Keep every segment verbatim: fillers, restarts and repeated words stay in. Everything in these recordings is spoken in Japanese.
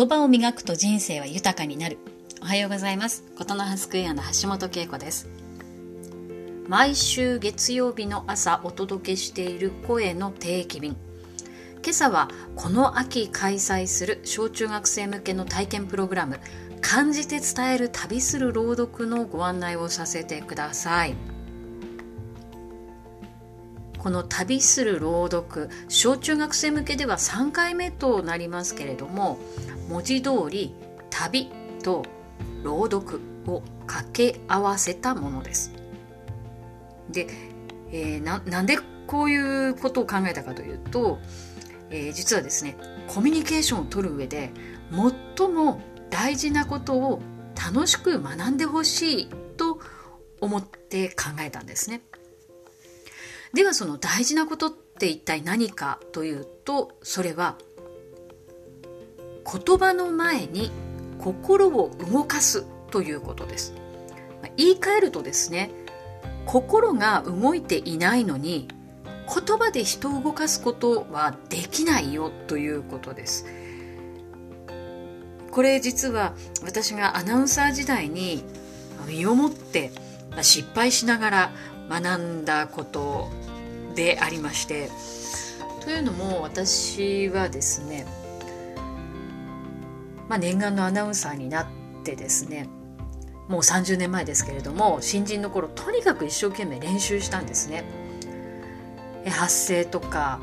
言葉を磨くと人生は豊かになる。おはようございます。ことのはスクエアの橋本恵子です。毎週月曜日の朝お届けしている声の定期便、今朝はこの秋開催する小中学生向けの体験プログラム、感じて伝える旅する朗読のご案内をさせてください。この旅する朗読、小中学生向けではさんかいめとなりますけれども、文字通り旅と朗読を掛け合わせたものです。で、えー、な, なんでこういうことを考えたかというと、えー、実はですね、コミュニケーションを取る上で最も大事なことを楽しく学んでほしいと思って考えたんですね。ではその大事なことって一体何かというと、それは言葉の前に心を動かすということです。言い換えるとですね、心が動いていないのに言葉で人を動かすことはできないよということです。これ実は私がアナウンサー時代に身をもって失敗しながら学んだことでありまして、というのも私はですね、まあ、念願のアナウンサーになってですね、もうさんじゅうねんまえですけれども、新人の頃とにかく一生懸命練習したんですね。発声とか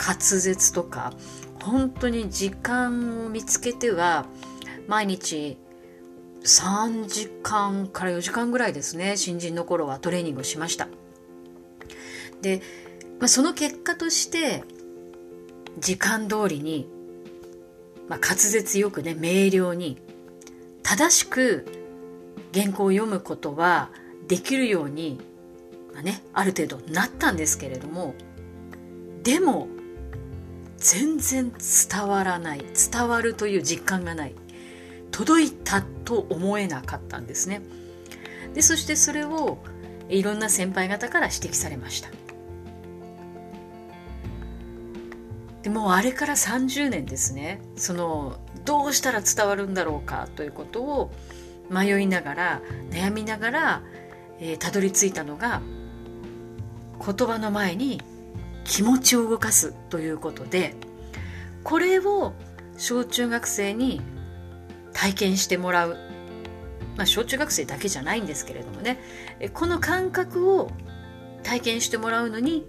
滑舌とか、本当に時間を見つけては毎日さんじかんからよじかんぐらいですね、新人の頃はトレーニングをしました。で、まあ、その結果として時間通りに、まあ、滑舌よくね、明瞭に正しく原稿を読むことはできるように、まあね、ある程度なったんですけれども、でも全然伝わらない、伝わるという実感がない、届いたと思えなかったんですね。で、そしてそれをいろんな先輩方から指摘されました。で、もうあれからさんじゅうねんですね、そのどうしたら伝わるんだろうかということを迷いながら悩みながら、えー、たどり着いたのが、言葉の前に気持ちを動かすということで、これを小中学生に体験してもらう、まあ、小中学生だけじゃないんですけれどもね、この感覚を体験してもらうのに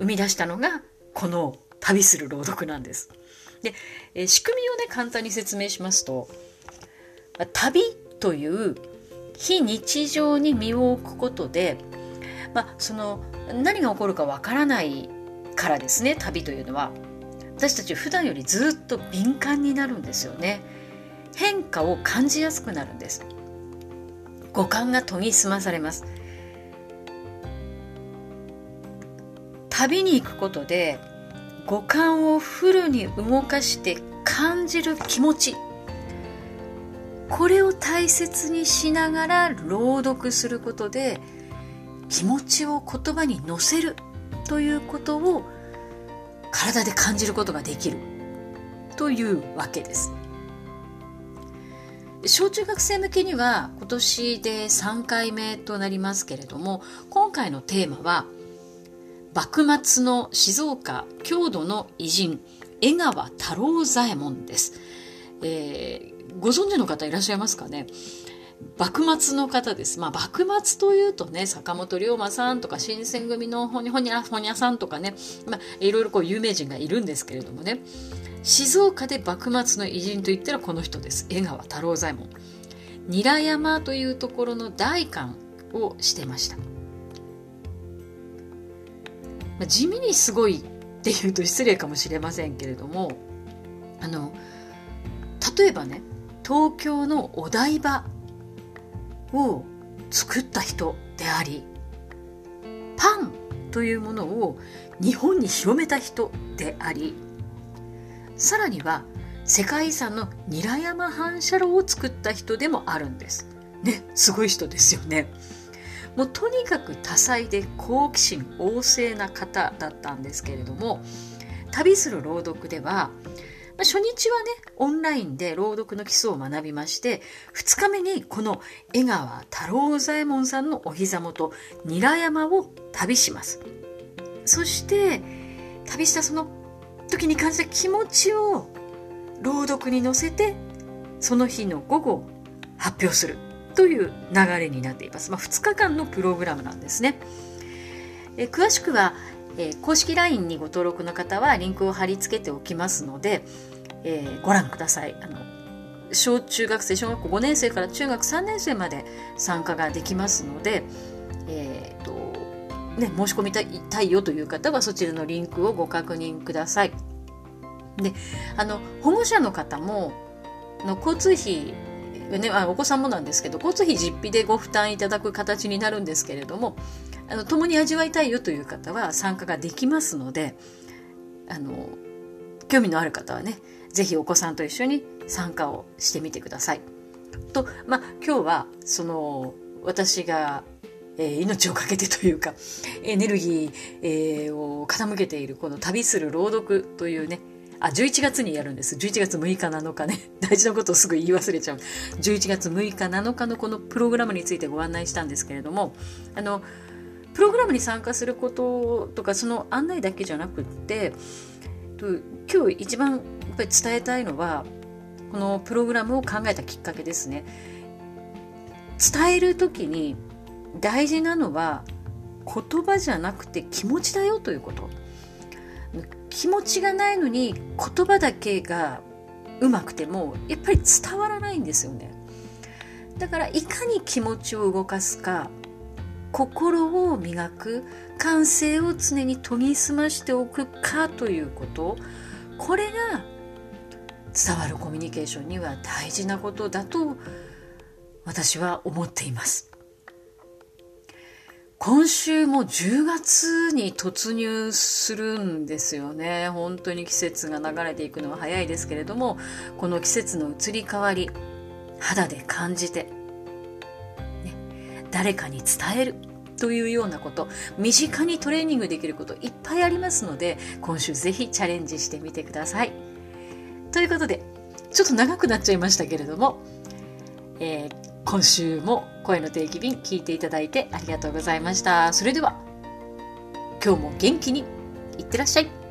生み出したのがこの旅する朗読なんです。で、仕組みをね、簡単に説明しますと、旅という非日常に身を置くことで、まあ、その何が起こるかわからないからですね、旅というのは私たち普段よりずっと敏感になるんですよね。変化を感じやすくなるんです。五感が研ぎ澄まされます。旅に行くことで五感をフルに動かして感じる気持ち、これを大切にしながら朗読することで気持ちを言葉に乗せるということを体で感じることができるというわけです。小中学生向けには今年でさんかいめとなりますけれども、今回のテーマは幕末の静岡郷土の偉人江川太郎左衛門です。えー、ご存知の方いらっしゃいますかね。幕末の方です。まあ、幕末というとね、坂本龍馬さんとか新選組のほにゃほにゃほにゃさんとかね、まあ、いろいろこう有名人がいるんですけれどもね、静岡で幕末の偉人といったらこの人です。江川太郎左衛門、韮山というところの代官をしてました。まあ、地味にすごいっていうと失礼かもしれませんけれども、あの例えばね、東京のお台場を作った人であり、パンというものを日本に広めた人であり、さらには世界遺産の韮山反射炉を作った人でもあるんです。ね、すごい人ですよね。もうとにかく多彩で好奇心旺盛な方だったんですけれども、旅する朗読ではまあ、初日はねオンラインで朗読の基礎を学びまして、ふつかめにこの江川太郎左衛門さんのお膝元韮山を旅します。そして旅したその時に感じた気持ちを朗読に乗せてその日の午後発表するという流れになっています。まあ、ふつかかんのプログラムなんですね。え詳しくは、えー、公式 ライン にご登録の方はリンクを貼り付けておきますので、えー、ご覧ください。あの小中学生、小学校ごねん生から中学さんねん生まで参加ができますので、えーとね、申し込みたいよという方はそちらのリンクをご確認ください。で、あの保護者の方もの交通費ね、あお子さんもなんですけど、交通費実費でご負担いただく形になるんですけれども、あの共に味わいたいよという方は参加ができますので、あの興味のある方はねぜひお子さんと一緒に参加をしてみてくださいと、まあ、今日はその私が、えー、命を懸けてというかエネルギー、えー、を傾けているこの旅する朗読というね、あ、じゅういちがつにやるんです。じゅういちがつむいかなのかね。大事なことをすぐ言い忘れちゃう。じゅういちがつむいかなのかのこのプログラムについてご案内したんですけれども、あの、プログラムに参加することとか、その案内だけじゃなくって、今日一番やっぱり伝えたいのは、このプログラムを考えたきっかけですね。伝えるときに大事なのは、言葉じゃなくて気持ちだよということ。気持ちがないのに言葉だけがうまくてもやっぱり伝わらないんですよね。だからいかに気持ちを動かすか、心を磨く、感性を常に研ぎ澄ましておくかということ、これが伝わるコミュニケーションには大事なことだと私は思っています。今週もじゅうがつに突入するんですよね。本当に季節が流れていくのは早いですけれども、この季節の移り変わり、肌で感じて、ね、誰かに伝えるというようなこと、身近にトレーニングできることいっぱいありますので、今週ぜひチャレンジしてみてください。ということで、ちょっと長くなっちゃいましたけれども、えー今週も声の定期便聞いていただいてありがとうございました。それでは今日も元気にいってらっしゃい。